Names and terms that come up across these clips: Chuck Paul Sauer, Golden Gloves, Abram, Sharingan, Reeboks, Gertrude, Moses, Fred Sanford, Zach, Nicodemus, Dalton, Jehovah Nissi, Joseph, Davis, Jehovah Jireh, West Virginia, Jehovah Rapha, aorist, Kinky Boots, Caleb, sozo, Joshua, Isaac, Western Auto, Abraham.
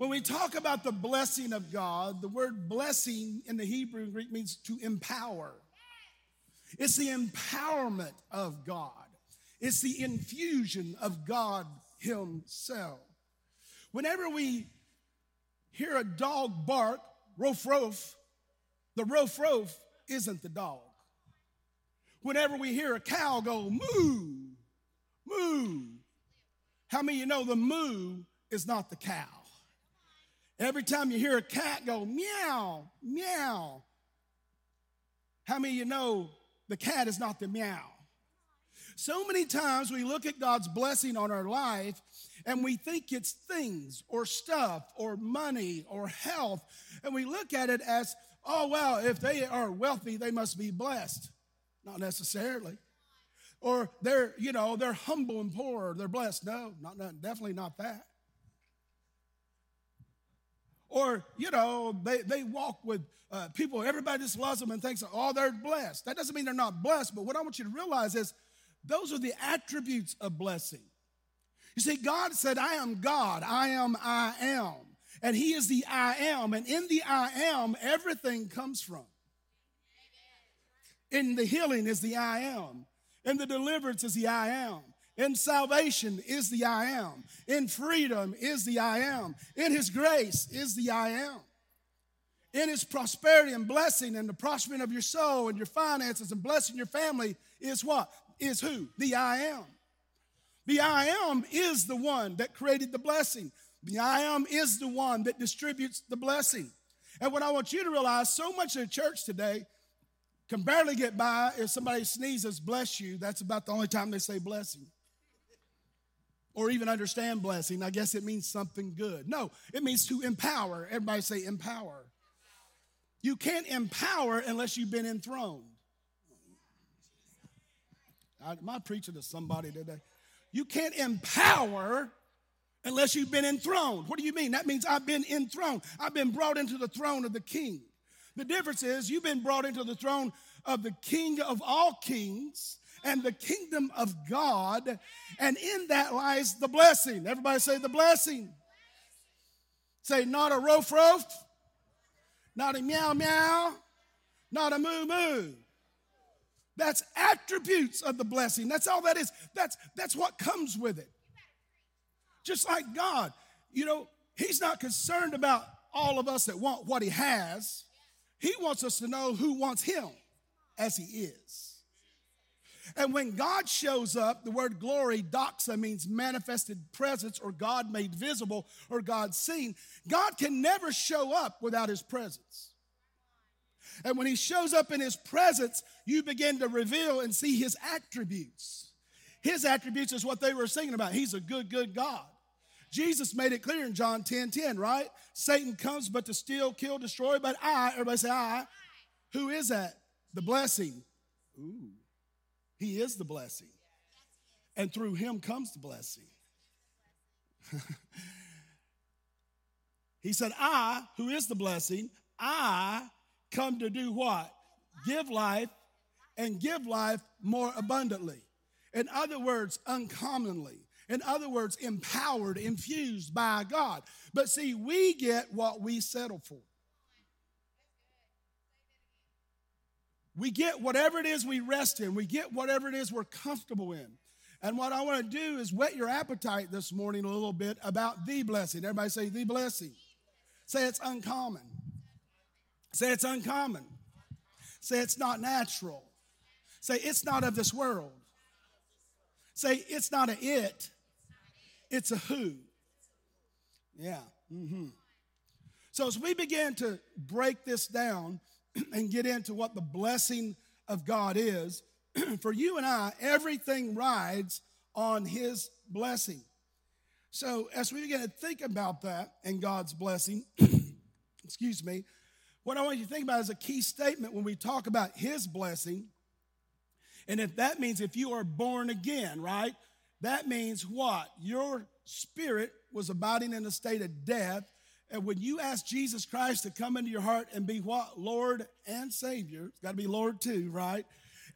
When we talk about the blessing of God, the word blessing in the Hebrew and Greek means to empower. It's the empowerment of God. It's the infusion of God himself. Whenever we hear a dog bark, rof, rof, the rof, rof isn't the dog. Whenever we hear a cow go moo, moo, how many of you know the moo is not the cow? Every time you hear a cat go meow, meow, how many of you know the cat is not the meow? So many times we look at God's blessing on our life and we think it's things or stuff or money or health, and we look at it as, oh, well, if they are wealthy, they must be blessed. Not necessarily. Or they're, you know, they're humble and poor, they're blessed. No, not definitely not that. Or, you know, they walk with people, everybody just loves them and thinks, oh, they're blessed. That doesn't mean they're not blessed, but what I want you to realize is those are the attributes of blessing. You see, God said, I am God, I am, and he is the I am, and in the I am, everything comes from. In the healing is the I am. In the deliverance is the I am. In salvation is the I am. In freedom is the I am. In his grace is the I am. In his prosperity and blessing and the prospering of your soul and your finances and blessing your family is what? Is who? The I am. The I am is the one that created the blessing. The I am is the one that distributes the blessing. And what I want you to realize, so much of the church today can barely get by if somebody sneezes, bless you. That's about the only time they say blessing. Or even understand blessing. I guess it means something good. No, it means to empower. Everybody say empower. You can't empower unless you've been enthroned. Am I preaching to somebody today? You can't empower unless you've been enthroned. What do you mean? That means I've been enthroned. I've been brought into the throne of the King. The difference is you've been brought into the throne of the King of all kings and the kingdom of God, and in that lies the blessing. Everybody say the blessing. Say not a rof-rof, not a meow-meow, not a moo-moo. That's attributes of the blessing. That's all that is. That's what comes with it. Just like God, you know, he's not concerned about all of us that want what he has. He wants us to know who wants him as he is. And when God shows up, the word glory, doxa, means manifested presence or God made visible or God seen. God can never show up without his presence. And when he shows up in his presence, you begin to reveal and see his attributes. His attributes is what they were singing about. He's a good, good God. Jesus made it clear in John 10:10, right? Satan comes but to steal, kill, destroy, but I, everybody say I. Who is that? The blessing. Ooh, he is the blessing. And through him comes the blessing. He said, I, who is the blessing, I come to do what? Give life and give life more abundantly. In other words, uncommonly. In other words, empowered, infused by God. But see, we get what we settle for. We get whatever it is we rest in. We get whatever it is we're comfortable in. And what I want to do is whet your appetite this morning a little bit about the blessing. Everybody say the blessing. Say it's uncommon. Say it's uncommon. Say it's not natural. Say it's not of this world. Say it's not an it. It's a who. Yeah. Mm-hmm. So as we begin to break this down and get into what the blessing of God is, for you and I, everything rides on his blessing. So as we begin to think about that and God's blessing, excuse me, what I want you to think about is a key statement when we talk about his blessing. And if that means if you are born again, right, that means what? Your spirit was abiding in a state of death. And when you ask Jesus Christ to come into your heart and be what? Lord and Savior. It's got to be Lord too, right?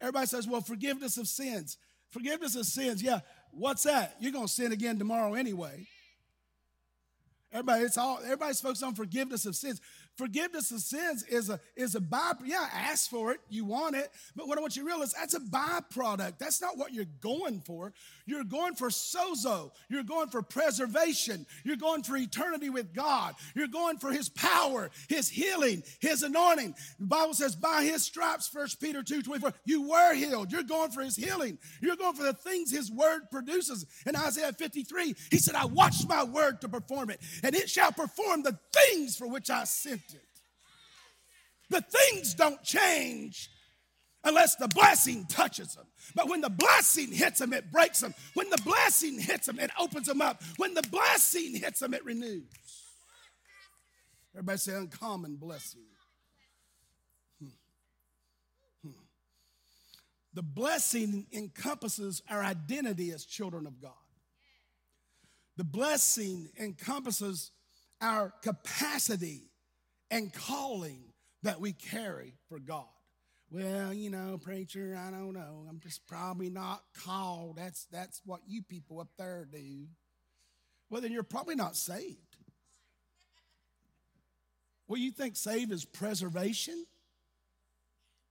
Everybody says, well, forgiveness of sins. Forgiveness of sins, yeah. What's that? You're going to sin again tomorrow anyway. Everybody's focused on forgiveness of sins. Forgiveness of sins is a byproduct. Yeah, ask for it. You want it. But what I want you to realize, that's a byproduct. That's not what you're going for. You're going for sozo. You're going for preservation. You're going for eternity with God. You're going for his power, his healing, his anointing. The Bible says, by his stripes, 1 Peter 2:24, you were healed. You're going for his healing. You're going for the things his word produces. In Isaiah 53, he said, I watched my word to perform it, and it shall perform the things for which I sent it. The things don't change unless the blessing touches them. But when the blessing hits them, it breaks them. When the blessing hits them, it opens them up. When the blessing hits them, it renews. Everybody say uncommon blessing. The blessing encompasses our identity as children of God. The blessing encompasses our capacity and calling that we carry for God. Well, you know, preacher, I don't know. I'm just probably not called. That's what you people up there do. Well, then you're probably not saved. Well, you think saved is preservation?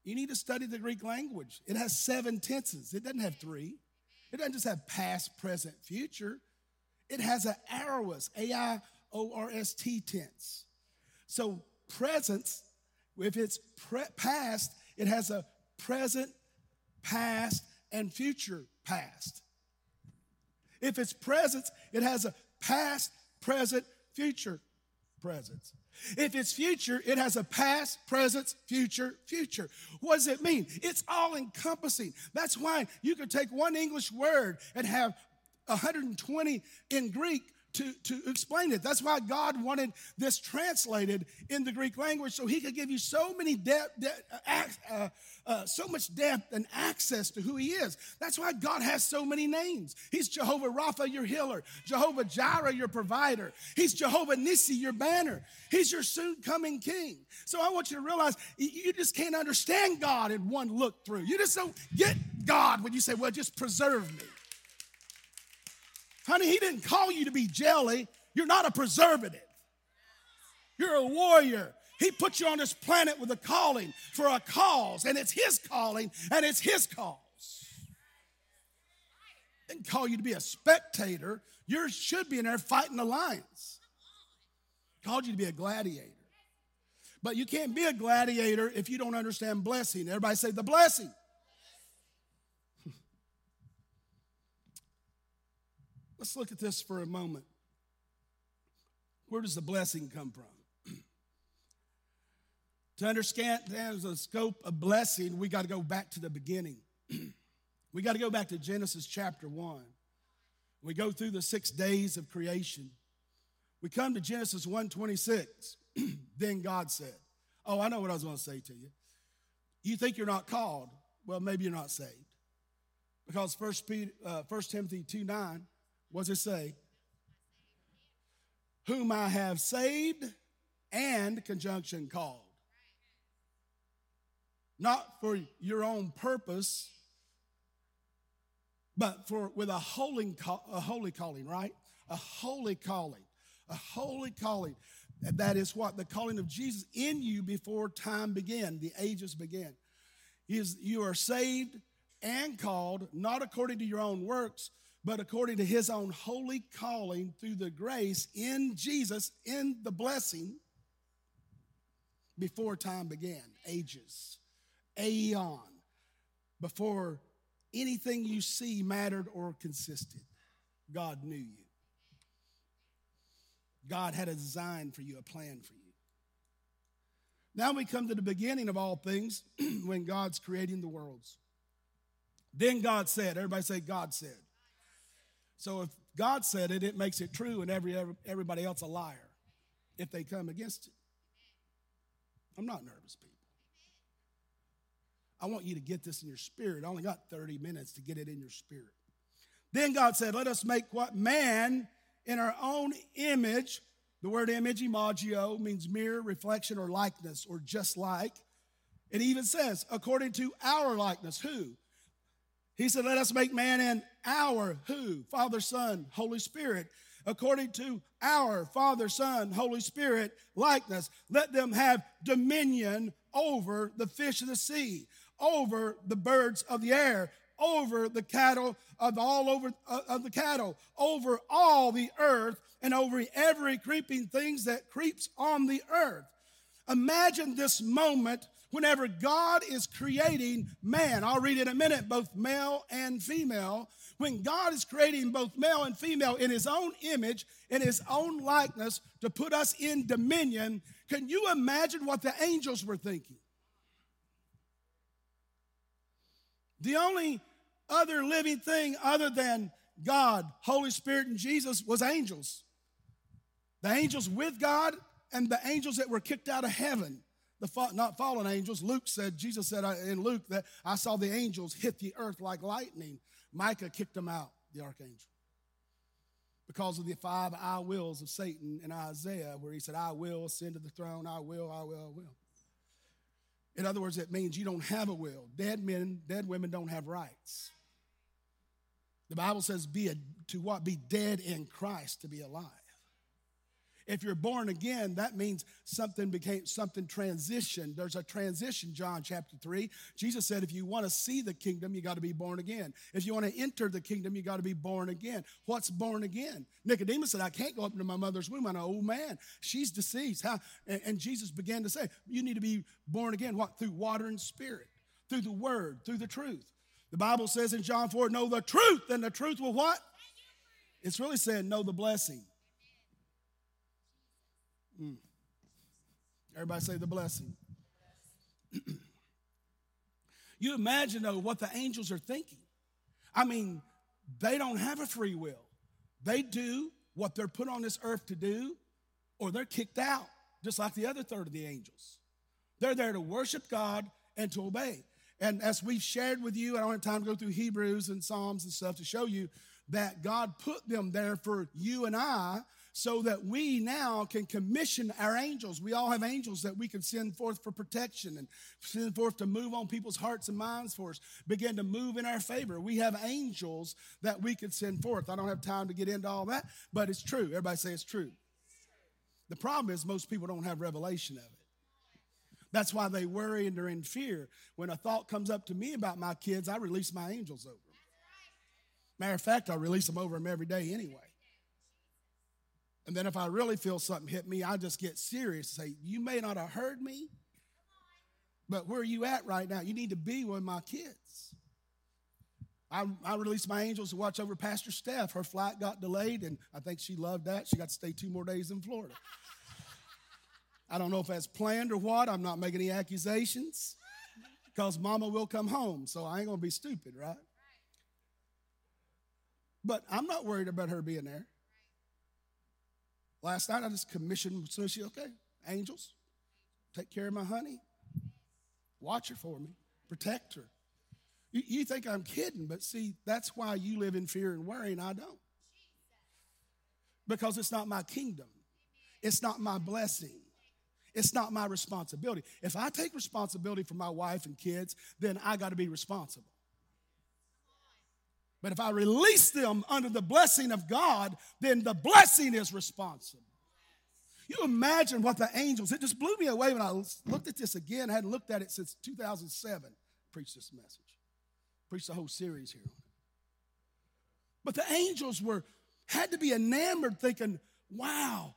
You need to study the Greek language. It has 7 tenses. It doesn't have 3. It doesn't just have past, present, future. It has an aorist, A-I-O-R-S-T tense. So presence, if it's past, it has a present, past, and future past. If it's presence, it has a past, present, future presence. If it's future, it has a past, present, future. What does it mean? It's all encompassing. That's why you could take one English word and have 120 in Greek to explain it. That's why God wanted this translated in the Greek language, so he could give you so many so much depth and access to who he is. That's why God has so many names. He's Jehovah Rapha, your healer. Jehovah Jireh, your provider. He's Jehovah Nissi, your banner. He's your soon-coming king. So I want you to realize you just can't understand God in one look through. You just don't get God when you say, well, just preserve me. Honey, he didn't call you to be jelly. You're not a preservative. You're a warrior. He put you on this planet with a calling for a cause, and it's his calling, and it's his cause. He didn't call you to be a spectator. You should be in there fighting the lions. He called you to be a gladiator. But you can't be a gladiator if you don't understand blessing. Everybody say the blessing. Let's look at this for a moment. Where does the blessing come from? To understand the scope of blessing, we got to go back to the beginning. We got to go back to Genesis chapter 1. We go through the 6 days of creation. We come to Genesis 1:26. Then God said, oh, I know what I was going to say to you. You think you're not called. Well, maybe you're not saved. Because 1 Timothy 2:9, what does it say? Whom I have saved and conjunction called. Not for your own purpose, but with a holy calling, right? A holy calling. That is what? The calling of Jesus in you before time began, the ages began. You are saved and called, not according to your own works, but according to his own holy calling through the grace in Jesus, in the blessing, before time began, ages, aeon, before anything you see mattered or consisted, God knew you. God had a design for you, a plan for you. Now we come to the beginning of all things when God's creating the worlds. Then God said, everybody say God said. So if God said it, it makes it true, and everybody else a liar if they come against it. I'm not nervous, people. I want you to get this in your spirit. I only got 30 minutes to get it in your spirit. Then God said, let us make what? Man in our own image. The word image, imagio, means mirror, reflection, or likeness, or just like. It even says, according to our likeness. Who? He said, let us make man in our who? Father, Son, Holy Spirit. according to our Father, Son, Holy Spirit likeness. Let them have dominion over the fish of the sea, over the birds of the air, over the cattle of all over the cattle, over all the earth, and over every creeping things that creeps on the earth. Imagine this moment whenever God is creating man. I'll read in a minute, both male and female. When God is creating both male and female in his own image, in his own likeness, to put us in dominion, can you imagine what the angels were thinking? The only other living thing other than God, Holy Spirit, and Jesus was angels. The angels with God and the angels that were kicked out of heaven, not fallen angels. Jesus said in Luke that I saw the angels hit the earth like lightning. Micah kicked them out, the archangel, because of the five I wills of Satan in Isaiah, where he said, I will ascend to the throne, I will. In other words, it means you don't have a will. Dead men, dead women don't have rights. The Bible says be dead in Christ to be alive. If you're born again, that means something transitioned. There's a transition, John chapter 3. Jesus said, if you want to see the kingdom, you got to be born again. If you want to enter the kingdom, you got to be born again. What's born again? Nicodemus said, I can't go up into my mother's womb. I'm an old man. She's deceased. How? And Jesus began to say, you need to be born again. What? Through water and spirit, through the word, through the truth. The Bible says in John 4, know the truth, and the truth will what? It's really saying know the blessing. Everybody say the blessing. You imagine, though, what the angels are thinking. I mean, they don't have a free will. They do what they're put on this earth to do, or they're kicked out, just like the other third of the angels. They're there to worship God and to obey. And as we've shared with you, I don't have time to go through Hebrews and Psalms and stuff to show you that God put them there for you and I, so that we now can commission our angels. We all have angels that we can send forth for protection and send forth to move on people's hearts and minds for us, begin to move in our favor. We have angels that we can send forth. I don't have time to get into all that, but it's true. Everybody say it's true. The problem is most people don't have revelation of it. That's why they worry and they're in fear. When a thought comes up to me about my kids, I release my angels over them. Matter of fact, I release them over them every day anyway. And then if I really feel something hit me, I just get serious and say, you may not have heard me, but where are you at right now? You need to be with my kids. I released my angels to watch over Pastor Steph. Her flight got delayed, and I think she loved that. She got to stay 2 more days in Florida. I don't know if that's planned or what. I'm not making any accusations because Mama will come home, so I ain't going to be stupid, right? But I'm not worried about her being there. Last night, I just commissioned, so she, okay, angels, take care of my honey. Watch her for me. Protect her. You think I'm kidding, but see, that's why you live in fear and worry, and I don't. Because it's not my kingdom. It's not my blessing. It's not my responsibility. If I take responsibility for my wife and kids, then I got to be responsible. But if I release them under the blessing of God, then the blessing is responsible. You imagine what the angels, it just blew me away when I looked at this again. I hadn't looked at it since 2007. Preached this message. Preached the whole series here. But the angels had to be enamored, thinking, wow,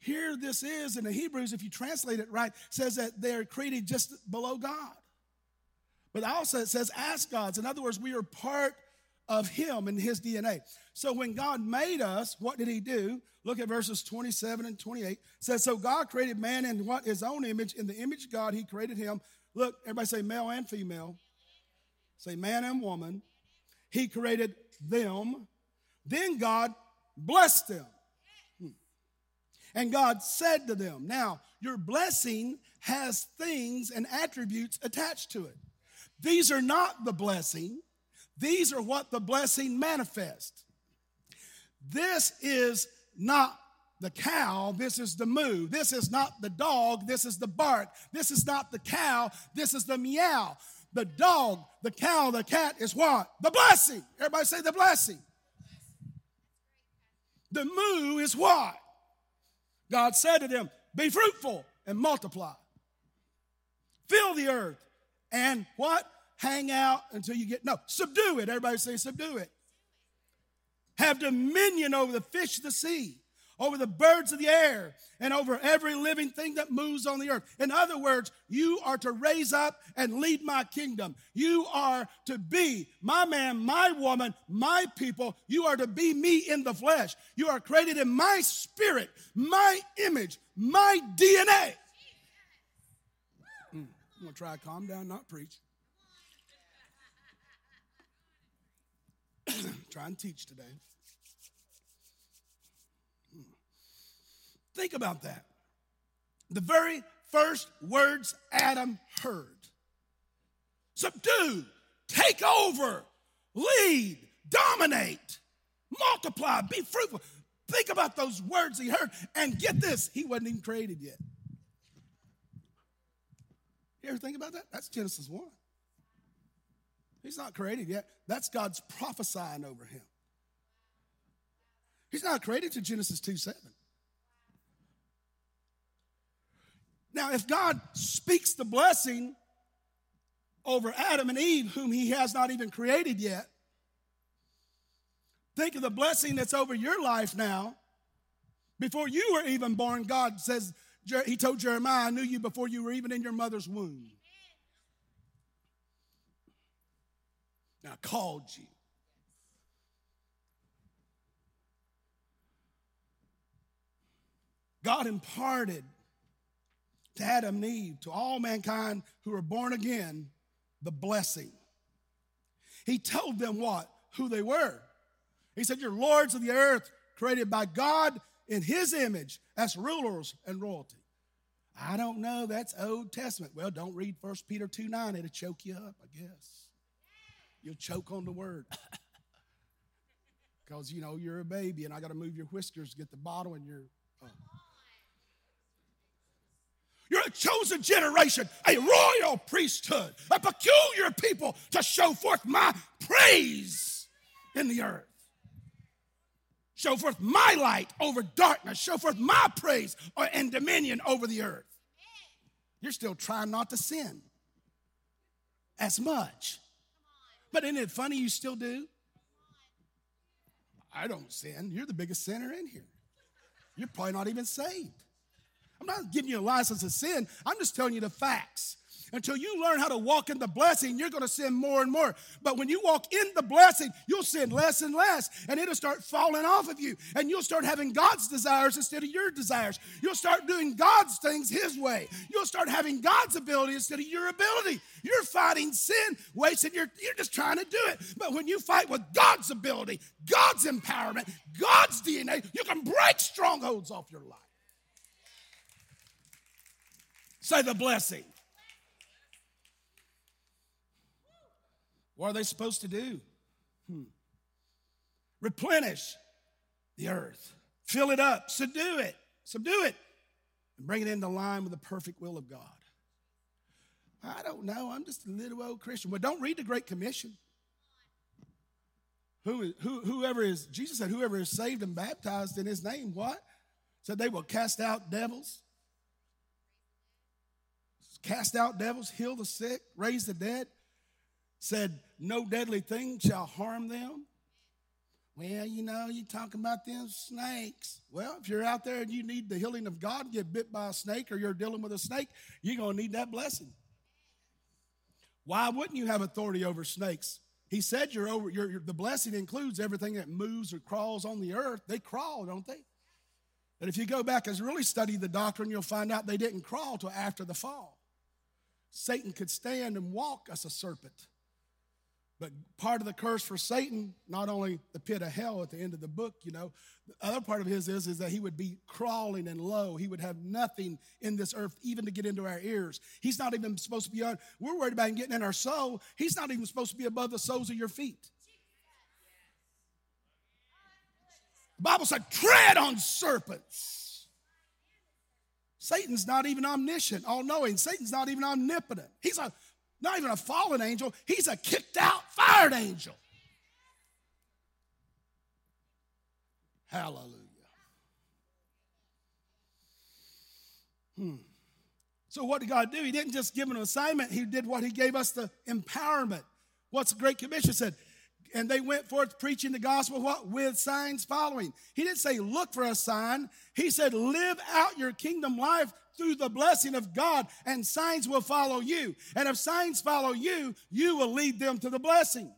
here this is. In the Hebrews, if you translate it right, says that they're created just below God. But also it says as gods. In other words, we are part of him and his DNA. So when God made us, what did he do? Look at verses 27 and 28. It says, so God created man in what? His own image. In the image of God, he created him. Look, everybody say male and female. Say man and woman. He created them. Then God blessed them. And God said to them, now your blessing has things and attributes attached to it. These are not the blessing. These are what the blessing manifests. This is not the cow. This is the moo. This is not the dog. This is the bark. This is not the cow. This is the meow. The dog, the cow, the cat is what? The blessing. Everybody say the blessing. The moo is what? God said to them, be fruitful and multiply. Fill the earth and what? Hang out until you get, no, subdue it. Everybody say subdue it. Have dominion over the fish of the sea, over the birds of the air, and over every living thing that moves on the earth. In other words, you are to raise up and lead my kingdom. You are to be my man, my woman, my people. You are to be me in the flesh. You are created in my spirit, my image, my DNA. I'm going to try to calm down, not preach. Try and teach today. Think about that. The very first words Adam heard. Subdue, take over, lead, dominate, multiply, be fruitful. Think about those words he heard. And get this, he wasn't even created yet. You ever think about that? That's Genesis 1. He's not created yet. That's God's prophesying over him. He's not created to Genesis 2:7. Now, if God speaks the blessing over Adam and Eve, whom he has not even created yet, think of the blessing that's over your life now. Before you were even born, God says, he told Jeremiah, I knew you before you were even in your mother's womb. And I called you. God imparted to Adam and Eve, to all mankind who were born again, the blessing. He told them what? Who they were. He said, you're lords of the earth, created by God in his image as rulers and royalty. I don't know, that's Old Testament. Well, don't read 1 Peter 2:9, it'll choke you up, I guess. You'll choke on the word. Because, you know, you're a baby and I got to move your whiskers to get the bottle and your... You're a chosen generation, a royal priesthood, a peculiar people to show forth my praise in the earth. Show forth my light over darkness. Show forth my praise and dominion over the earth. You're still trying not to sin as much. But isn't it funny you still do? I don't sin. You're the biggest sinner in here. You're probably not even saved. I'm not giving you a license to sin. I'm just telling you the facts. Until you learn how to walk in the blessing, you're going to sin more and more. But when you walk in the blessing, you'll sin less and less, and it'll start falling off of you, and you'll start having God's desires instead of your desires. You'll start doing God's things his way. You'll start having God's ability instead of your ability. You're fighting sin, wasting you're just trying to do it. But when you fight with God's ability, God's empowerment, God's DNA, you can break strongholds off your life. Say the blessing. What are they supposed to do? Replenish the earth. Fill it up. Subdue it. Subdue it. And bring it into line with the perfect will of God. I don't know. I'm just a little old Christian. Well, don't read the Great Commission. Jesus said, whoever is saved and baptized in his name, what? Said they will cast out devils. Cast out devils, heal the sick, raise the dead. Said, no deadly thing shall harm them. Well, you know, you talking about them snakes. Well, if you're out there and you need the healing of God, get bit by a snake or you're dealing with a snake, you're going to need that blessing. Why wouldn't you have authority over snakes? He said the blessing includes everything that moves or crawls on the earth. They crawl, don't they? And if you go back and really study the doctrine, you'll find out they didn't crawl till after the fall. Satan could stand and walk as a serpent. But part of the curse for Satan, not only the pit of hell at the end of the book, you know, the other part of his is that he would be crawling and low. He would have nothing in this earth even to get into our ears. He's not even supposed to be on. We're worried about him getting in our soul. He's not even supposed to be above the soles of your feet. The Bible said, tread on serpents. Satan's not even omniscient, all-knowing. Satan's not even omnipotent. He's not even a fallen angel. He's a kicked-out, fired angel. Hallelujah. So what did God do? He didn't just give an assignment. He did what he gave us, the empowerment. What's the Great Commission said? And they went forth preaching the gospel, what? With signs following. He didn't say, look for a sign. He said, live out your kingdom life through the blessing of God, and signs will follow you. And if signs follow you, you will lead them to the blessing.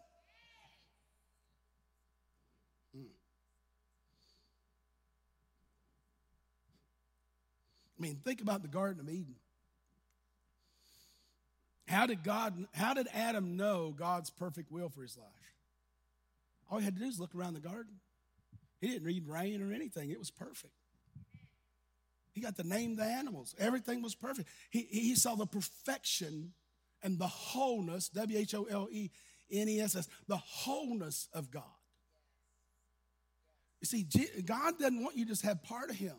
I mean, think about the Garden of Eden. How did Adam know God's perfect will for his life? All he had to do is look around the garden. He didn't need rain or anything. It was perfect. He got to name the animals. Everything was perfect. He saw the perfection and the wholeness, W-H-O-L-E-N-E-S-S, the wholeness of God. You see, God doesn't want you to just have part of him.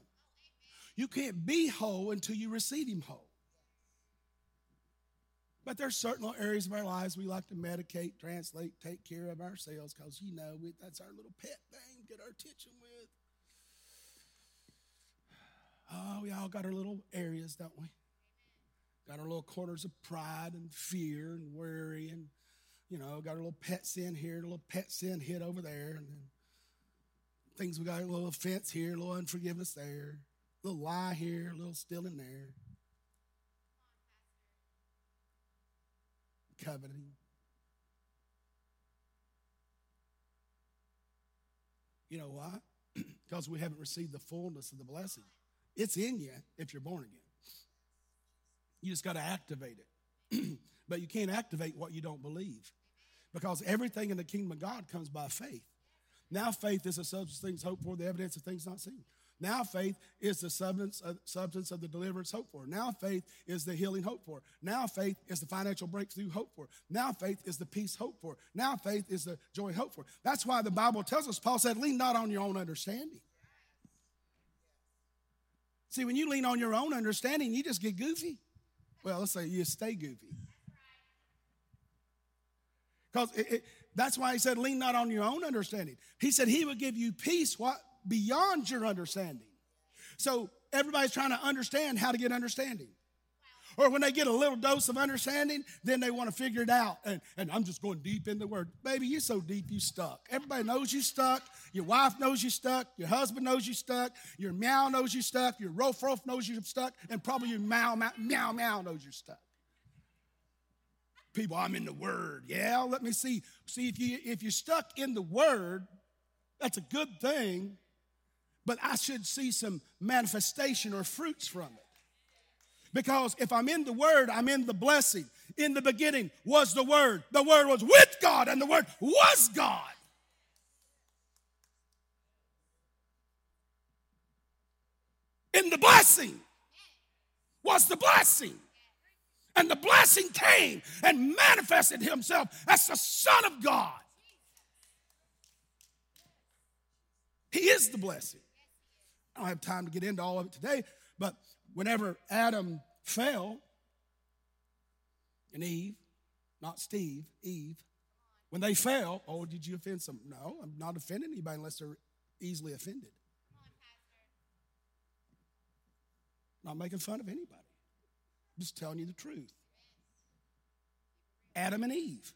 You can't be whole until you receive him whole. But there's certain areas of our lives we like to medicate, translate, take care of ourselves because, you know, that's our little pet thing, get our attention with. Oh, we all got our little areas, don't we? Got our little corners of pride and fear and worry and, you know, got our little pet sin here, a little pet sin hit over there. And then things we got, a little offense here, a little unforgiveness there, a little lie here, a little stealing there. Coveting. You know why? Because we haven't received the fullness of the blessing. It's in you if you're born again. You just got to activate it. But you can't activate what you don't believe, because everything in the kingdom of God comes by faith. Now faith is the substance of things hoped for, the evidence of things not seen. Now faith is the substance of the deliverance hoped for. Now faith is the healing hoped for. Now faith is the financial breakthrough hoped for. Now faith is the peace hoped for. Now faith is the joy hoped for. That's why the Bible tells us, Paul said, lean not on your own understanding. See, when you lean on your own understanding, you just get goofy. Well, let's say you stay goofy. Because that's why he said, lean not on your own understanding. He said he would give you peace, what? Beyond your understanding. So everybody's trying to understand how to get understanding. Or when they get a little dose of understanding, then they want to figure it out. And I'm just going deep in the word. Baby, you're so deep, you stuck. Everybody knows you stuck. Your wife knows you stuck. Your husband knows you stuck. Your meow knows you stuck. Your rof-rof knows you stuck. And probably your meow-meow knows you're stuck. People, I'm in the word. Yeah, let me see. See, if you're stuck in the word, that's a good thing. But I should see some manifestation or fruits from it. Because if I'm in the word, I'm in the blessing. In the beginning was the word. The word was with God, and the word was God. In the blessing was the blessing. And the blessing came and manifested himself as the Son of God. He is the blessing. I don't have time to get into all of it today, but whenever Adam fell, and Eve, not Steve, Eve, when they fell, oh, did you offend someone? No, I'm not offending anybody unless they're easily offended. Not making fun of anybody. I'm just telling you the truth. Adam and Eve.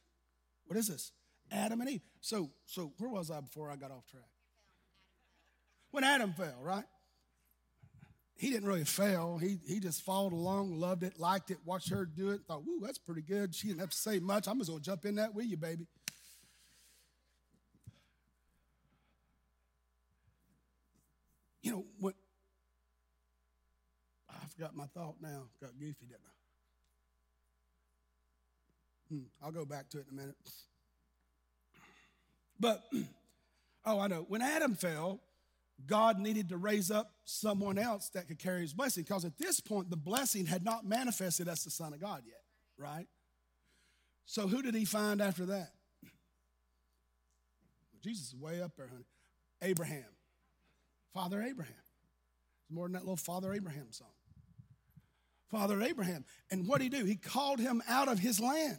What is this? Adam and Eve. So where was I before I got off track? When Adam fell, right? He didn't really fail. He just followed along, loved it, liked it, watched her do it, thought, woo, that's pretty good. She didn't have to say much. I'm just going to jump in that with you, baby. You know what? I forgot my thought now. Got goofy, didn't I? I'll go back to it in a minute. But, I know. When Adam fell, God needed to raise up someone else that could carry his blessing, because at this point, the blessing had not manifested as the Son of God yet, right? So who did he find after that? Jesus is way up there, honey. Abraham. Father Abraham. It's more than that little Father Abraham song. Father Abraham. And what did he do? He called him out of his land.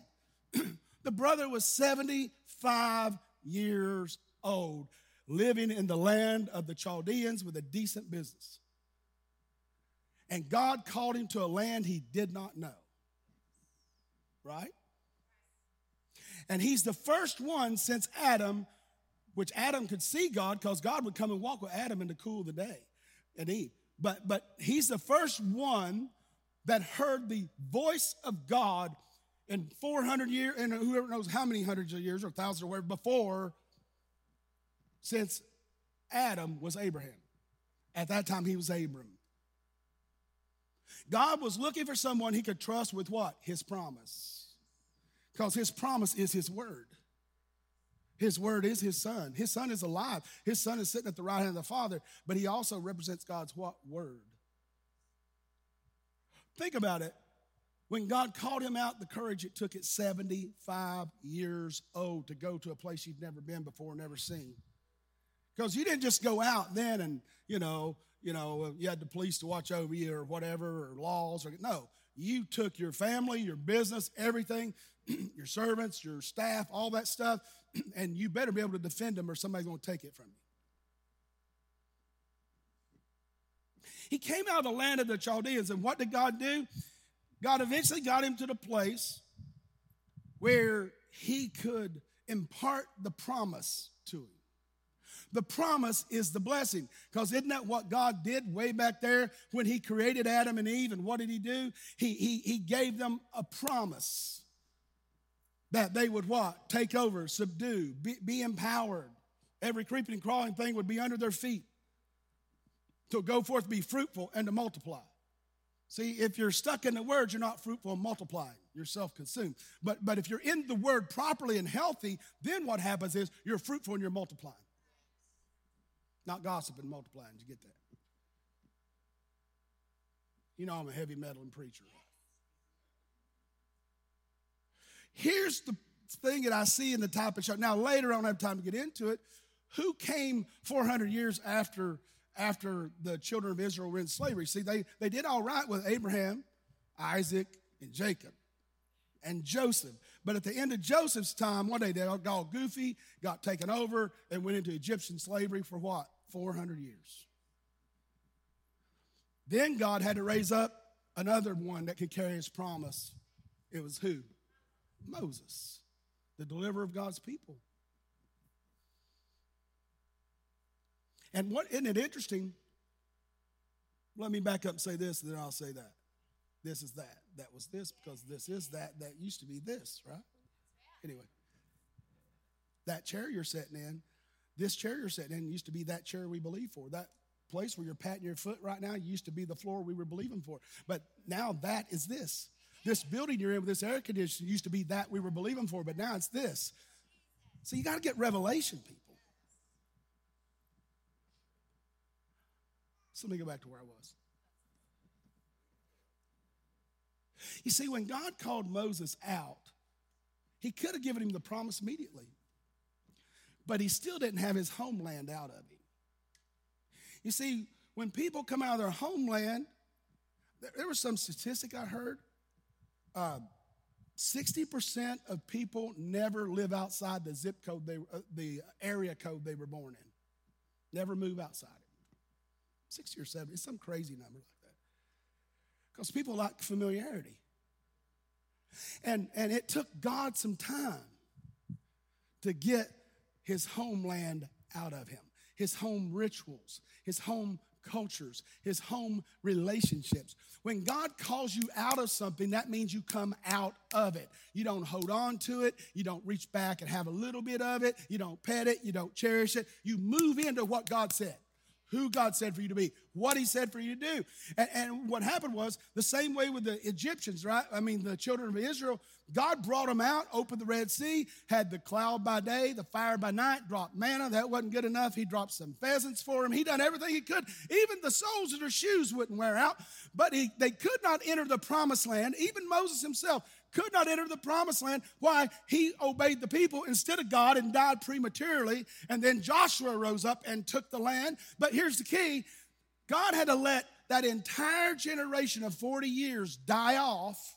The brother was 75 years old, living in the land of the Chaldeans with a decent business. And God called him to a land he did not know. Right? And he's the first one since Adam, which Adam could see God because God would come and walk with Adam in the cool of the day and Eve. But he's the first one that heard the voice of God in 400 years, and whoever knows how many hundreds of years or thousands or whatever, before, since Adam was Abraham. At that time, he was Abram. God was looking for someone he could trust with what? His promise. Because his promise is his word. His word is his son. His son is alive. His son is sitting at the right hand of the Father, but he also represents God's what? Word. Think about it. When God called him out, the courage it took at 75 years old to go to a place you've never been before, never seen. Because you didn't just go out then and, you know, you had the police to watch over you or whatever, or laws. No, you took your family, your business, everything, your servants, your staff, all that stuff, and you better be able to defend them or somebody's going to take it from you. He came out of the land of the Chaldeans, and what did God do? God eventually got him to the place where he could impart the promise to him. The promise is the blessing, because isn't that what God did way back there when he created Adam and Eve? And what did he do? He gave them a promise that they would what? Take over, subdue, be empowered. Every creeping and crawling thing would be under their feet. To go forth, be fruitful, and to multiply. See, if you're stuck in the Word, you're not fruitful and multiplying. You're self-consumed. But if you're in the Word properly and healthy, then what happens is you're fruitful and you're multiplying. Not gossiping, multiplying. Did you get that? You know I'm a heavy metal and preacher. Here's the thing that I see in the type of show. Now, later, I don't have time to get into it. Who came 400 years after the children of Israel were in slavery? See, they did all right with Abraham, Isaac, and Jacob, and Joseph. But at the end of Joseph's time, one day they got all goofy, got taken over, and went into Egyptian slavery for what? 400 years. Then God had to raise up another one that could carry his promise. It was who? Moses, the deliverer of God's people. And what, isn't it interesting? Let me back up and say this, and then I'll say that. This is that. That was this, because this is that. That used to be this, right? Anyway, that chair you're sitting in, this chair you're sitting in used to be that chair we believe for. That place where you're patting your foot right now used to be the floor we were believing for. But now that is this. This building you're in with this air conditioning used to be that we were believing for, but now it's this. So you got to get revelation, people. So let me go back to where I was. You see, when God called Moses out, he could have given him the promise immediately, but he still didn't have his homeland out of him. You see, when people come out of their homeland, there was some statistic I heard. 60% of people never live outside the zip code, the area code they were born in. Never move outside it. 60 or 70, it's some crazy number like that. Because people like familiarity. And it took God some time to get his homeland out of him, his home rituals, his home cultures, his home relationships. When God calls you out of something, that means you come out of it. You don't hold on to it. You don't reach back and have a little bit of it. You don't pet it. You don't cherish it. You move into what God said, who God said for you to be, what he said for you to do. And what happened was the same way with the Egyptians, right? I mean, the children of Israel, God brought them out, opened the Red Sea, had the cloud by day, the fire by night, dropped manna. That wasn't good enough. He dropped some pheasants for them. He done everything he could. Even the soles of their shoes wouldn't wear out, but they could not enter the promised land. Even Moses himself could not enter the promised land. Why? He obeyed the people instead of God and died prematurely. And then Joshua rose up and took the land. But here's the key. God had to let that entire generation of 40 years die off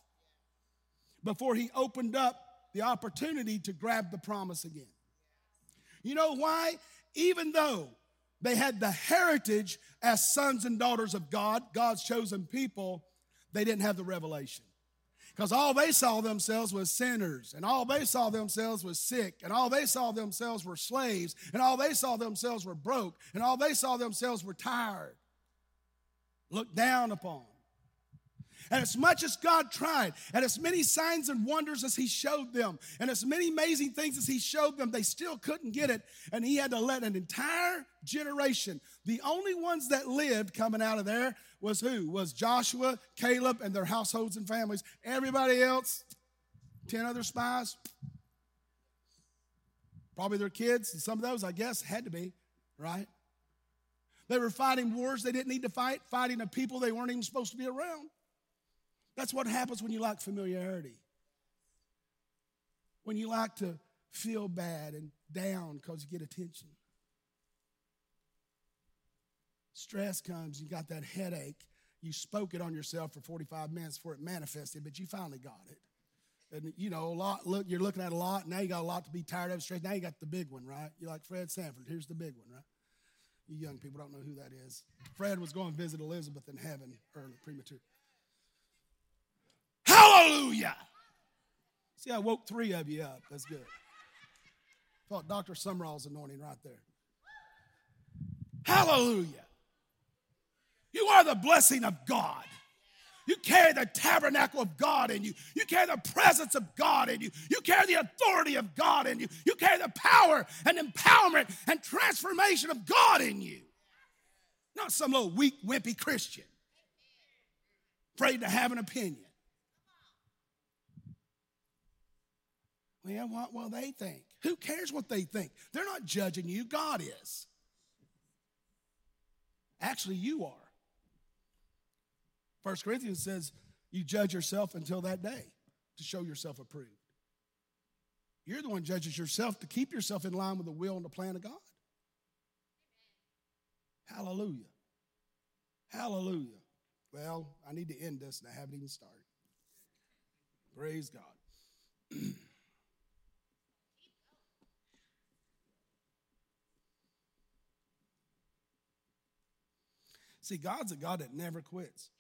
before he opened up the opportunity to grab the promise again. You know why? Even though They had the heritage as sons and daughters of God, God's chosen people. They didn't have the revelation. Because all they saw themselves was sinners, and all they saw themselves was sick, and all they saw themselves were slaves, and all they saw themselves were broke, and all they saw themselves were tired, looked down upon. And as much as God tried, and as many signs and wonders as he showed them, and as many amazing things as he showed them, they still couldn't get it, and he had to let an entire generation, the only ones that lived coming out of there was who? Was Joshua, Caleb, and their households and families. Everybody else, 10 other spies, probably their kids, and some of those, I guess, had to be, right? They were fighting wars they didn't need to fight, fighting a people they weren't even supposed to be around. That's what happens when you lack familiarity. When you like to feel bad and down because you get attention. Stress comes, you got that headache. You spoke it on yourself for 45 minutes before it manifested, but you finally got it. And you know, you're looking at a lot, now you got a lot to be tired of, stressed. Now you got the big one, right? You're like Fred Sanford, here's the big one, right? You young people don't know who that is. Fred was going to visit Elizabeth in heaven early, premature. Hallelujah. See, I woke three of you up. That's good. Felt Dr. Summerall's anointing right there. Hallelujah. You are the blessing of God. You carry the tabernacle of God in you. You carry the presence of God in you. You carry the authority of God in you. You carry the power and empowerment and transformation of God in you. Not some little weak, wimpy Christian afraid to have an opinion. Yeah, what will they think? Who cares what they think? They're not judging you. God is. Actually, you are. 1 Corinthians says you judge yourself until that day to show yourself approved. You're the one who judges yourself to keep yourself in line with the will and the plan of God. Hallelujah. Hallelujah. Well, I need to end this, and I haven't even started. Praise God. See, God's a God that never quits.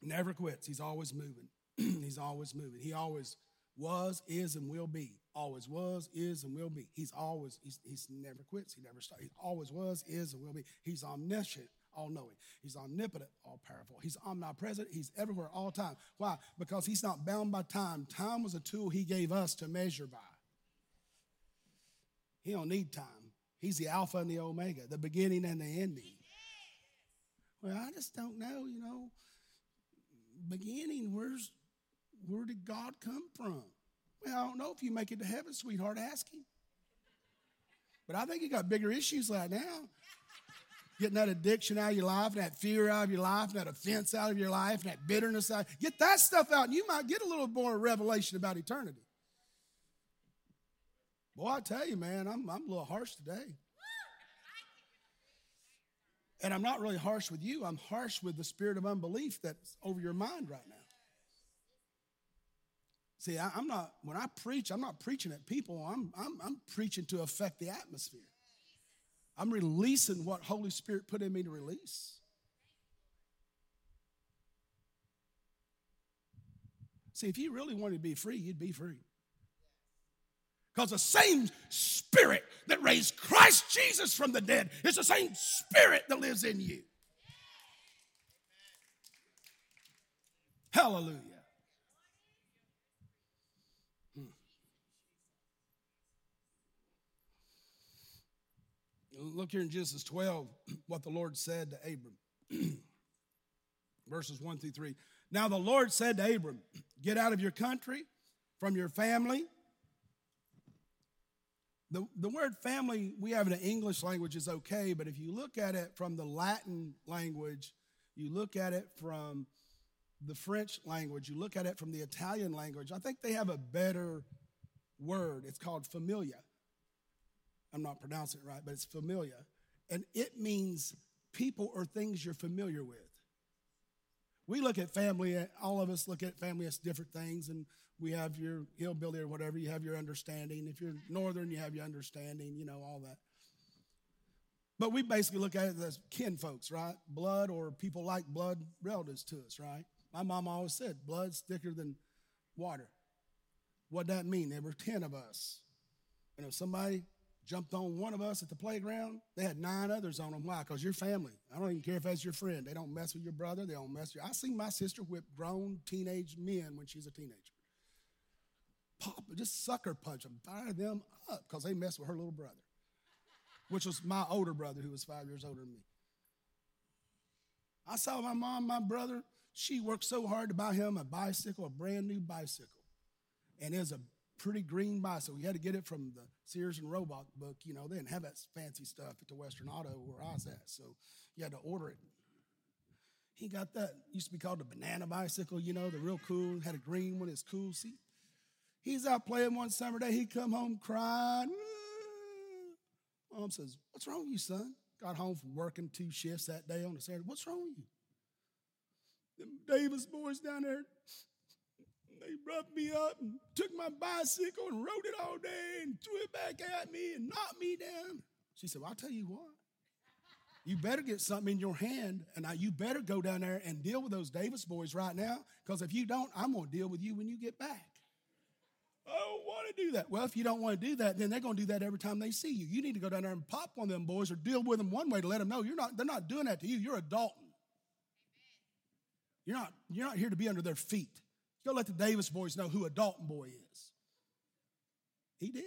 Never quits. He's always moving. He's always moving. He always was, is, and will be. Always was, is, and will be. He's never quits. He never stops. He always was, is, and will be. He's omniscient, all-knowing. He's omnipotent, all-powerful. He's omnipresent. He's everywhere, all time. Why? Because he's not bound by time. Time was a tool he gave us to measure by. He don't need time. He's the Alpha and the Omega, the beginning and the ending. Well, I just don't know, you know, beginning, where did God come from? Well, I don't know if you make it to heaven, sweetheart, ask him. But I think you got bigger issues right now. Getting that addiction out of your life, and that fear out of your life, and that offense out of your life, and that bitterness out. Get that stuff out, and you might get a little more revelation about eternity. Boy, I tell you, man, I'm a little harsh today. And I'm not really harsh with you. I'm harsh with the spirit of unbelief that's over your mind right now. See, when I preach, I'm not preaching at people. I'm preaching to affect the atmosphere. I'm releasing what Holy Spirit put in me to release. See, if you really wanted to be free, you'd be free. Because the same spirit that raised Christ Jesus from the dead is the same spirit that lives in you. Hallelujah. Look here in Genesis 12, what the Lord said to Abram. Verses 1 through 3. Now the Lord said to Abram, get out of your country, from your family. The word family we have in the English language is okay, but if you look at it from the Latin language, you look at it from the French language, you look at it from the Italian language, I think they have a better word. It's called familia. I'm not pronouncing it right, but it's familia. And it means people or things you're familiar with. We look at family, all of us look at family as different things, and we have your hillbilly or whatever, you have your understanding. If you're northern, you have your understanding, you know, all that. But we basically look at it as kin folks, right? Blood or people like blood relatives to us, right? My mom always said, blood's thicker than water. What'd that mean? There were 10 of us. And if somebody jumped on one of us at the playground, they had 9 others on them. Why? Because you're family. I don't even care if that's your friend. They don't mess with your brother. They don't mess with you. I seen my sister whip grown teenage men when she's a teenager. Pop, just sucker punch them, fire them up because they mess with her little brother, which was my older brother who was 5 years older than me. I saw my mom, my brother, she worked so hard to buy him a bicycle, a brand new bicycle. And it was a pretty green bicycle. You had to get it from the Sears and Roebuck book. You know, they didn't have that fancy stuff at the Western Auto where I was at. So you had to order it. He got that. It used to be called the banana bicycle, you know, the real cool. Had a green one. It's cool. See, he's out playing one summer day. He come home crying. Mom says, what's wrong with you, son? Got home from working 2 shifts that day on a Saturday. What's wrong with you? Them Davis boys down there, they roughed me up and took my bicycle and rode it all day and threw it back at me and knocked me down. She said, well, I'll tell you what. You better get something in your hand, and you better go down there and deal with those Davis boys right now, because if you don't, I'm going to deal with you when you get back. I don't want to do that. Well, if you don't want to do that, then they're going to do that every time they see you. You need to go down there and pop one of them boys or deal with them one way to let them know they're not doing that to you. You're a Dalton. You're not here to be under their feet. Go let the Davis boys know who a Dalton boy is. He did.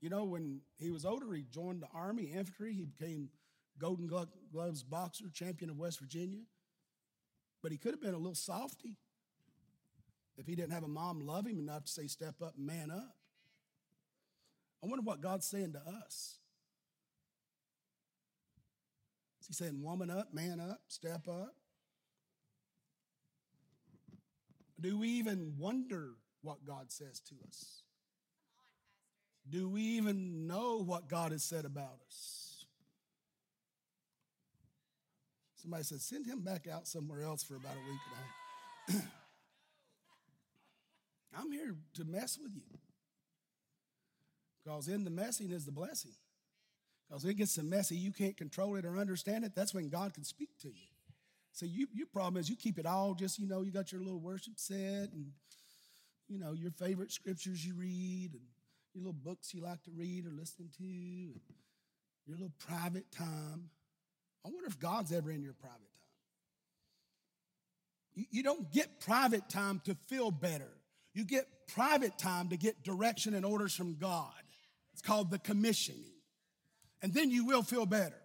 You know, when he was older, he joined the Army infantry. He became Golden Gloves boxer, champion of West Virginia. But he could have been a little softy if he didn't have a mom love him enough to say, step up, man up. I wonder what God's saying to us. Is he saying, woman up, man up, step up? Do we even wonder what God says to us? Do we even know what God has said about us? Somebody said, send him back out somewhere else for about a week and a half. I'm here to mess with you. Because in the messing is the blessing. Because it gets so messy, you can't control it or understand it. That's when God can speak to you. So your problem is you keep it all just, you know, you got your little worship set and, you know, your favorite scriptures you read and your little books you like to read or listen to and your little private time. I wonder if God's ever in your private time. You don't get private time to feel better. You get private time to get direction and orders from God. It's called the commissioning. And then you will feel better.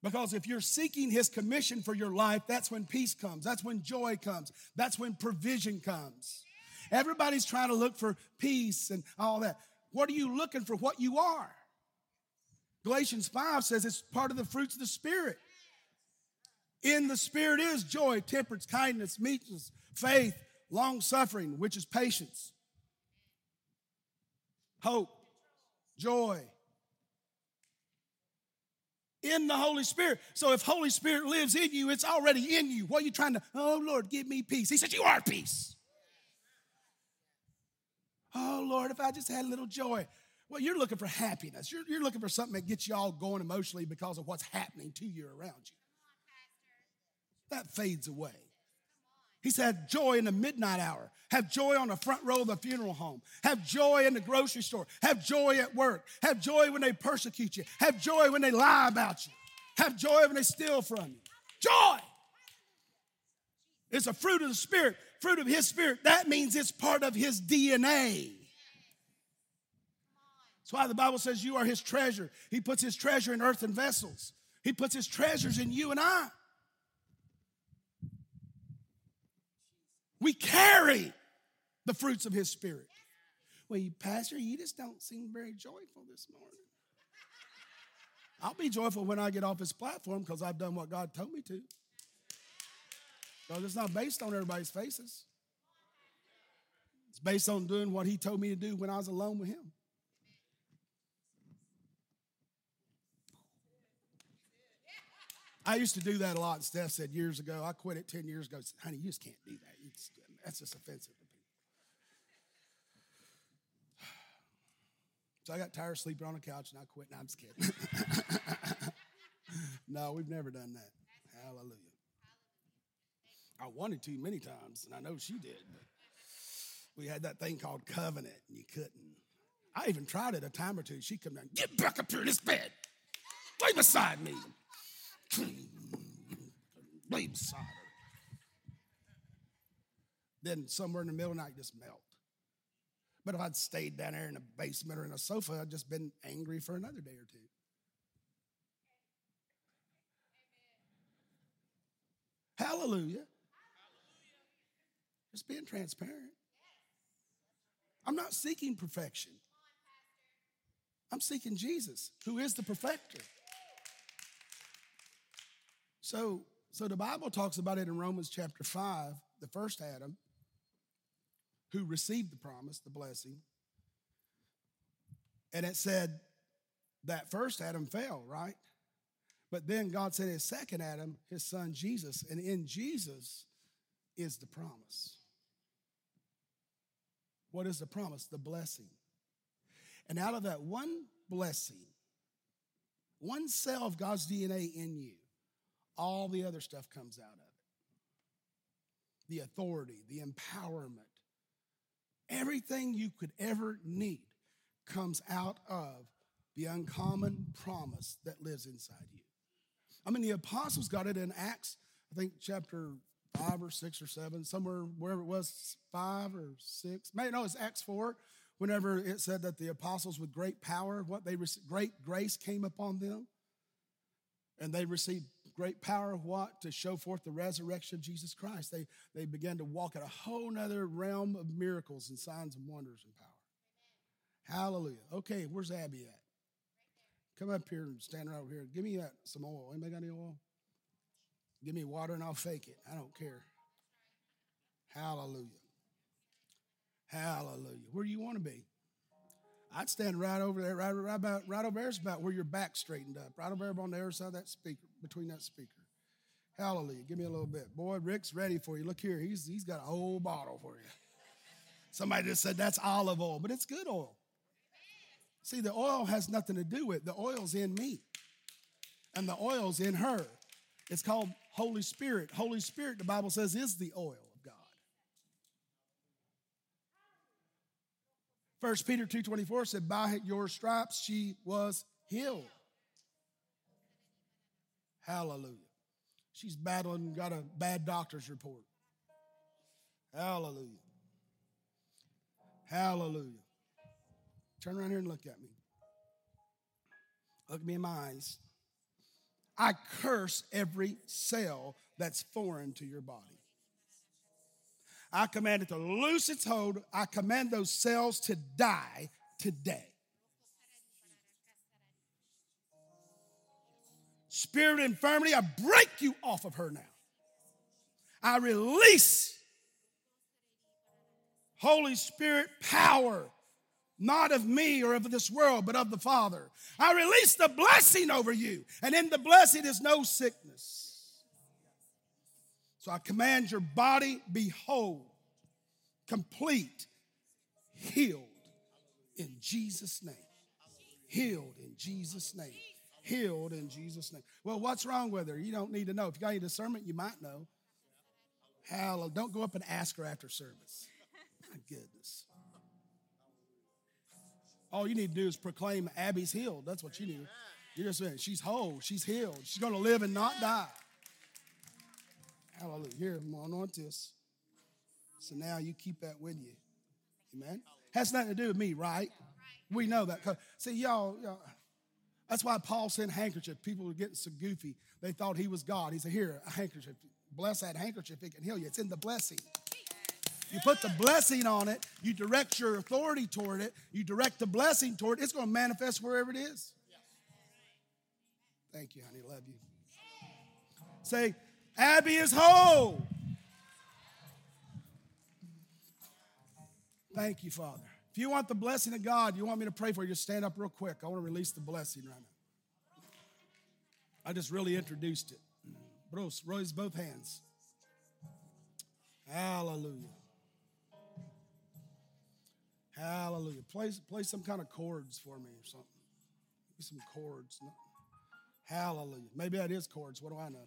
Because if you're seeking his commission for your life, that's when peace comes. That's when joy comes. That's when provision comes. Everybody's trying to look for peace and all that. What are you looking for? What you are. Galatians 5 says it's part of the fruits of the Spirit. In the Spirit is joy, temperance, kindness, meekness, faith, long-suffering, which is patience, hope, joy, in the Holy Spirit. So if Holy Spirit lives in you, it's already in you. What are you trying to, oh, Lord, give me peace? He said, you are peace. Oh, Lord, if I just had a little joy. Well, you're looking for happiness. You're looking for something that gets you all going emotionally because of what's happening to you around you. That fades away. He said, joy in the midnight hour. Have joy on the front row of the funeral home. Have joy in the grocery store. Have joy at work. Have joy when they persecute you. Have joy when they lie about you. Have joy when they steal from you. Joy. It's a fruit of the Spirit, fruit of his Spirit. That means it's part of his DNA. That's why the Bible says you are his treasure. He puts his treasure in earthen vessels. He puts his treasures in you and I. We carry the fruits of his Spirit. Well, Pastor, you just don't seem very joyful this morning. I'll be joyful when I get off this platform because I've done what God told me to. Because it's not based on everybody's faces. It's based on doing what he told me to do when I was alone with him. I used to do that a lot. Steph said years ago, I quit it 10 years ago. I said, honey, you just can't do that. That's just offensive to people. So I got tired of sleeping on the couch and I quit. No, I'm just kidding. No, we've never done that. Hallelujah. I wanted to many times, and I know she did. But we had that thing called covenant, and you couldn't. I even tried it a time or two. She come down, get back up here in this bed. Lay beside me. Lay beside her. Then somewhere in the middle of the night, just melt. But if I'd stayed down there in the basement or in a sofa, I'd just been angry for another day or two. Hallelujah. Hallelujah. Just being transparent. I'm not seeking perfection. I'm seeking Jesus, who is the perfecter. So the Bible talks about it in Romans chapter 5, the first Adam, who received the promise, the blessing. And it said that first Adam fell, right? But then God sent his second Adam, his son Jesus, and in Jesus is the promise. What is the promise? The blessing. And out of that one blessing, one cell of God's DNA in you, all the other stuff comes out of it. The authority, the empowerment, everything you could ever need comes out of the uncommon promise that lives inside you. I mean, the apostles got it in Acts, I think chapter 5 or 6 or 7, somewhere, wherever it was, 5 or 6. Maybe, no, it's Acts 4, whenever it said that the apostles with great power, great grace came upon them. And they received great power of what? To show forth the resurrection of Jesus Christ. They began to walk in a whole nother realm of miracles and signs and wonders and power. Amen. Hallelujah. Okay, where's Abby at? Come up here and stand right over here. Give me some oil. Anybody got any oil? Give me water and I'll fake it. I don't care. Hallelujah. Hallelujah. Where do you want to be? I'd stand right over there. Right over there is about where your back straightened up. Right over there on the other side of that speaker, between that speaker. Hallelujah. Give me a little bit. Boy, Rick's ready for you. Look here. He's got a whole bottle for you. Somebody just said that's olive oil, but it's good oil. See, the oil has nothing to do with it. The oil's in me, and the oil's in her. It's called Holy Spirit. Holy Spirit, the Bible says, is the oil of God. 1 Peter 2:24 said, by your stripes she was healed. Hallelujah. She's battling, got a bad doctor's report. Hallelujah. Hallelujah. Turn around here and look at me. Look me in my eyes. I curse every cell that's foreign to your body. I command it to loose its hold. I command those cells to die today. Spirit of infirmity, I break you off of her now. I release Holy Spirit power. Not of me or of this world, but of the Father. I release the blessing over you, and in the blessing is no sickness. So I command your body be whole, complete, healed in Jesus' name. Healed in Jesus' name. Healed in Jesus' name. Well, what's wrong with her? You don't need to know. If you got any discernment, you might know. Hallelujah. Don't go up and ask her after service. My goodness. All you need to do is proclaim Abby's healed. That's what you need. You're just saying, she's whole. She's healed. She's going to live and not die. Hallelujah. Here, I'm going on to this. So now you keep that with you. Amen? Has nothing to do with me, right? We know that. See, y'all, that's why Paul sent handkerchief. People were getting so goofy. They thought he was God. He said, here, a handkerchief. Bless that handkerchief. It can heal you. It's in the blessing. You put the blessing on it. You direct your authority toward it. You direct the blessing toward it. It's going to manifest wherever it is. Thank you, honey. Love you. Say, Abby is whole. Thank you, Father. If you want the blessing of God, you want me to pray for you, just stand up real quick. I want to release the blessing right now. I just really introduced it. Bros, raise both hands. Hallelujah. Hallelujah. Play some kind of chords for me or something. Give me some chords. Hallelujah. Maybe that is chords. What do I know?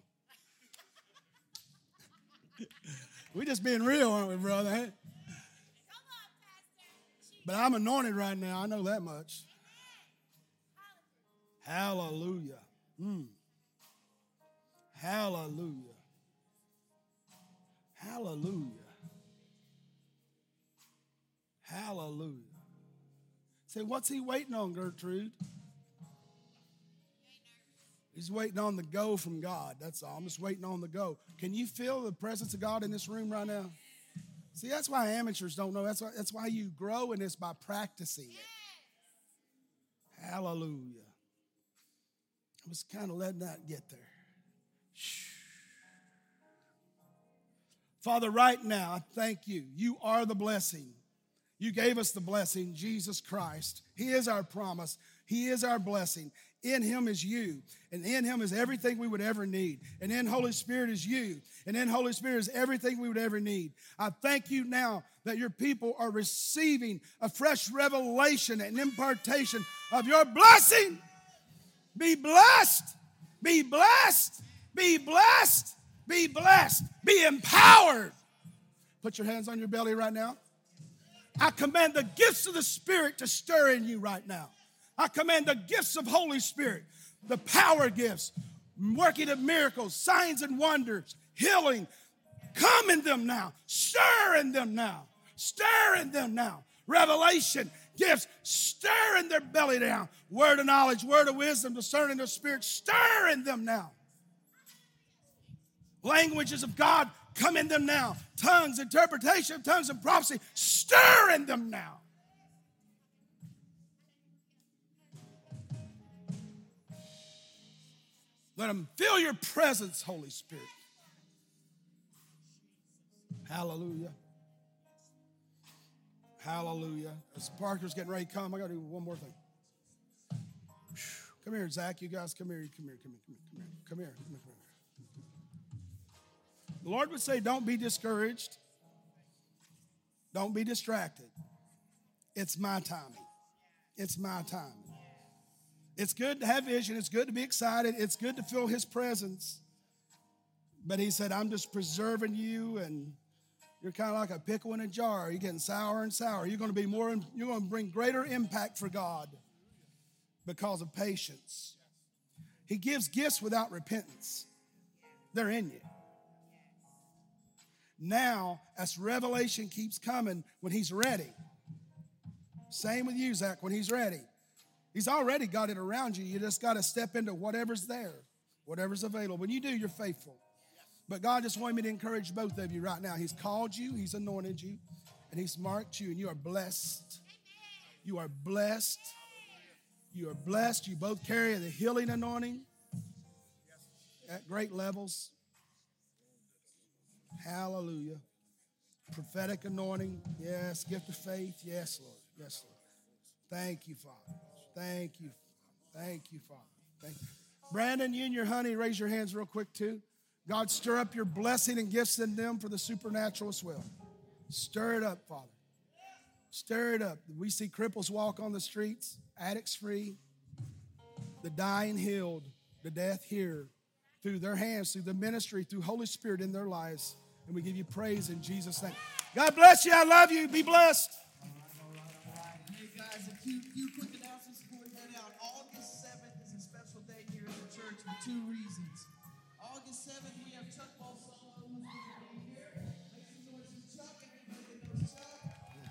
We just being real, aren't we, brother? Come on, Pastor. But I'm anointed right now. I know that much. Hallelujah. Hallelujah. Hallelujah. Hallelujah. Say, what's he waiting on, Gertrude? He's waiting on the go from God. That's all. I'm just waiting on the go. Can you feel the presence of God in this room right now? See, that's why amateurs don't know. That's why you grow in this by practicing it. Hallelujah. I was kind of letting that get there. Shh. Father, right now, I thank you. You are the blessing. You gave us the blessing, Jesus Christ. He is our promise. He is our blessing. In him is you, and in him is everything we would ever need. And in Holy Spirit is you, and in Holy Spirit is everything we would ever need. I thank you now that your people are receiving a fresh revelation and impartation of your blessing. Be blessed, be blessed, be blessed, be blessed, be empowered. Put your hands on your belly right now. I command the gifts of the Spirit to stir in you right now. I command the gifts of Holy Spirit, the power gifts, working of miracles, signs and wonders, healing. Come in them now. Stir in them now. Stir in them now. Revelation gifts, stir in their belly now. Word of knowledge, word of wisdom, discerning of spirit, stir in them now. Languages of God, come in them now. Tongues, interpretation of tongues and prophecy, stir in them now. Let them feel your presence, Holy Spirit. Hallelujah. Hallelujah. As Parker's getting ready to come, I got to do one more thing. Come here, Zach. You guys, come here. The Lord would say, don't be discouraged. Don't be distracted. It's my timing. It's my time. It's good to have vision. It's good to be excited. It's good to feel his presence. But he said, I'm just preserving you, and you're kind of like a pickle in a jar. You're getting sourer and sourer. You're going to bring greater impact for God because of patience. He gives gifts without repentance. They're in you. Now, as revelation keeps coming, when he's ready. Same with you, Zach, when he's ready. He's already got it around you. You just got to step into whatever's there, whatever's available. When you do, you're faithful. But God just wanted me to encourage both of you right now. He's called you, he's anointed you, and he's marked you, and you are blessed. You are blessed. You are blessed. You both carry the healing anointing at great levels. Hallelujah. Prophetic anointing. Yes, gift of faith. Yes, Lord. Yes, Lord. Thank you, Father. Thank you. Thank you, Father. Thank you. Brandon, you and your honey, raise your hands real quick, too. God, stir up your blessing and gifts in them for the supernatural as well. Stir it up, Father. Stir it up. We see cripples walk on the streets, addicts free, the dying healed, the deaf hear, through their hands, through the ministry, through Holy Spirit in their lives. And we give you praise in Jesus' name. God bless you. I love you. Be blessed. You quick announcements before we head out. August 7th is a special day here at the church for two reasons. August 7th, we have Chuck Paul Sauer, who's going to be here. Make some noise for Chuck. Everybody knows Chuck. Also,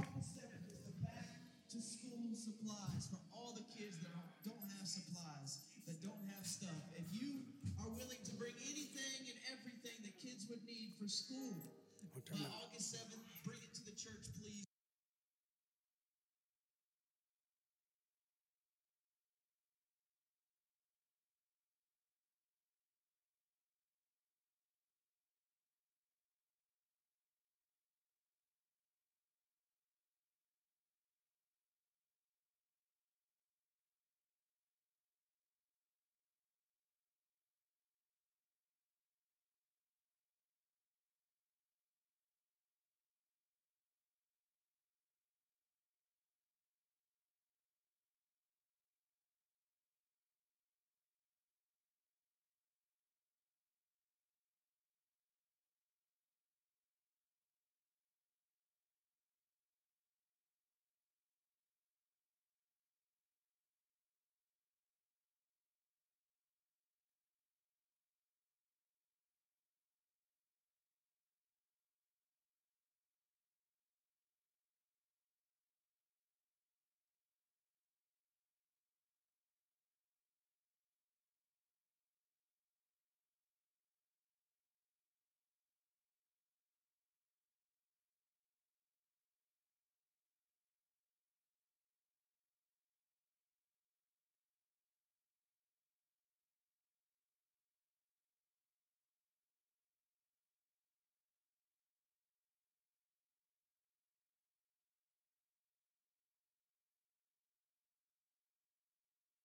August 7th is the back-to-school supplies for all the kids that don't have supplies, that don't have stuff. If you are willing to bring anything and everything that kids would need for school, August 7th,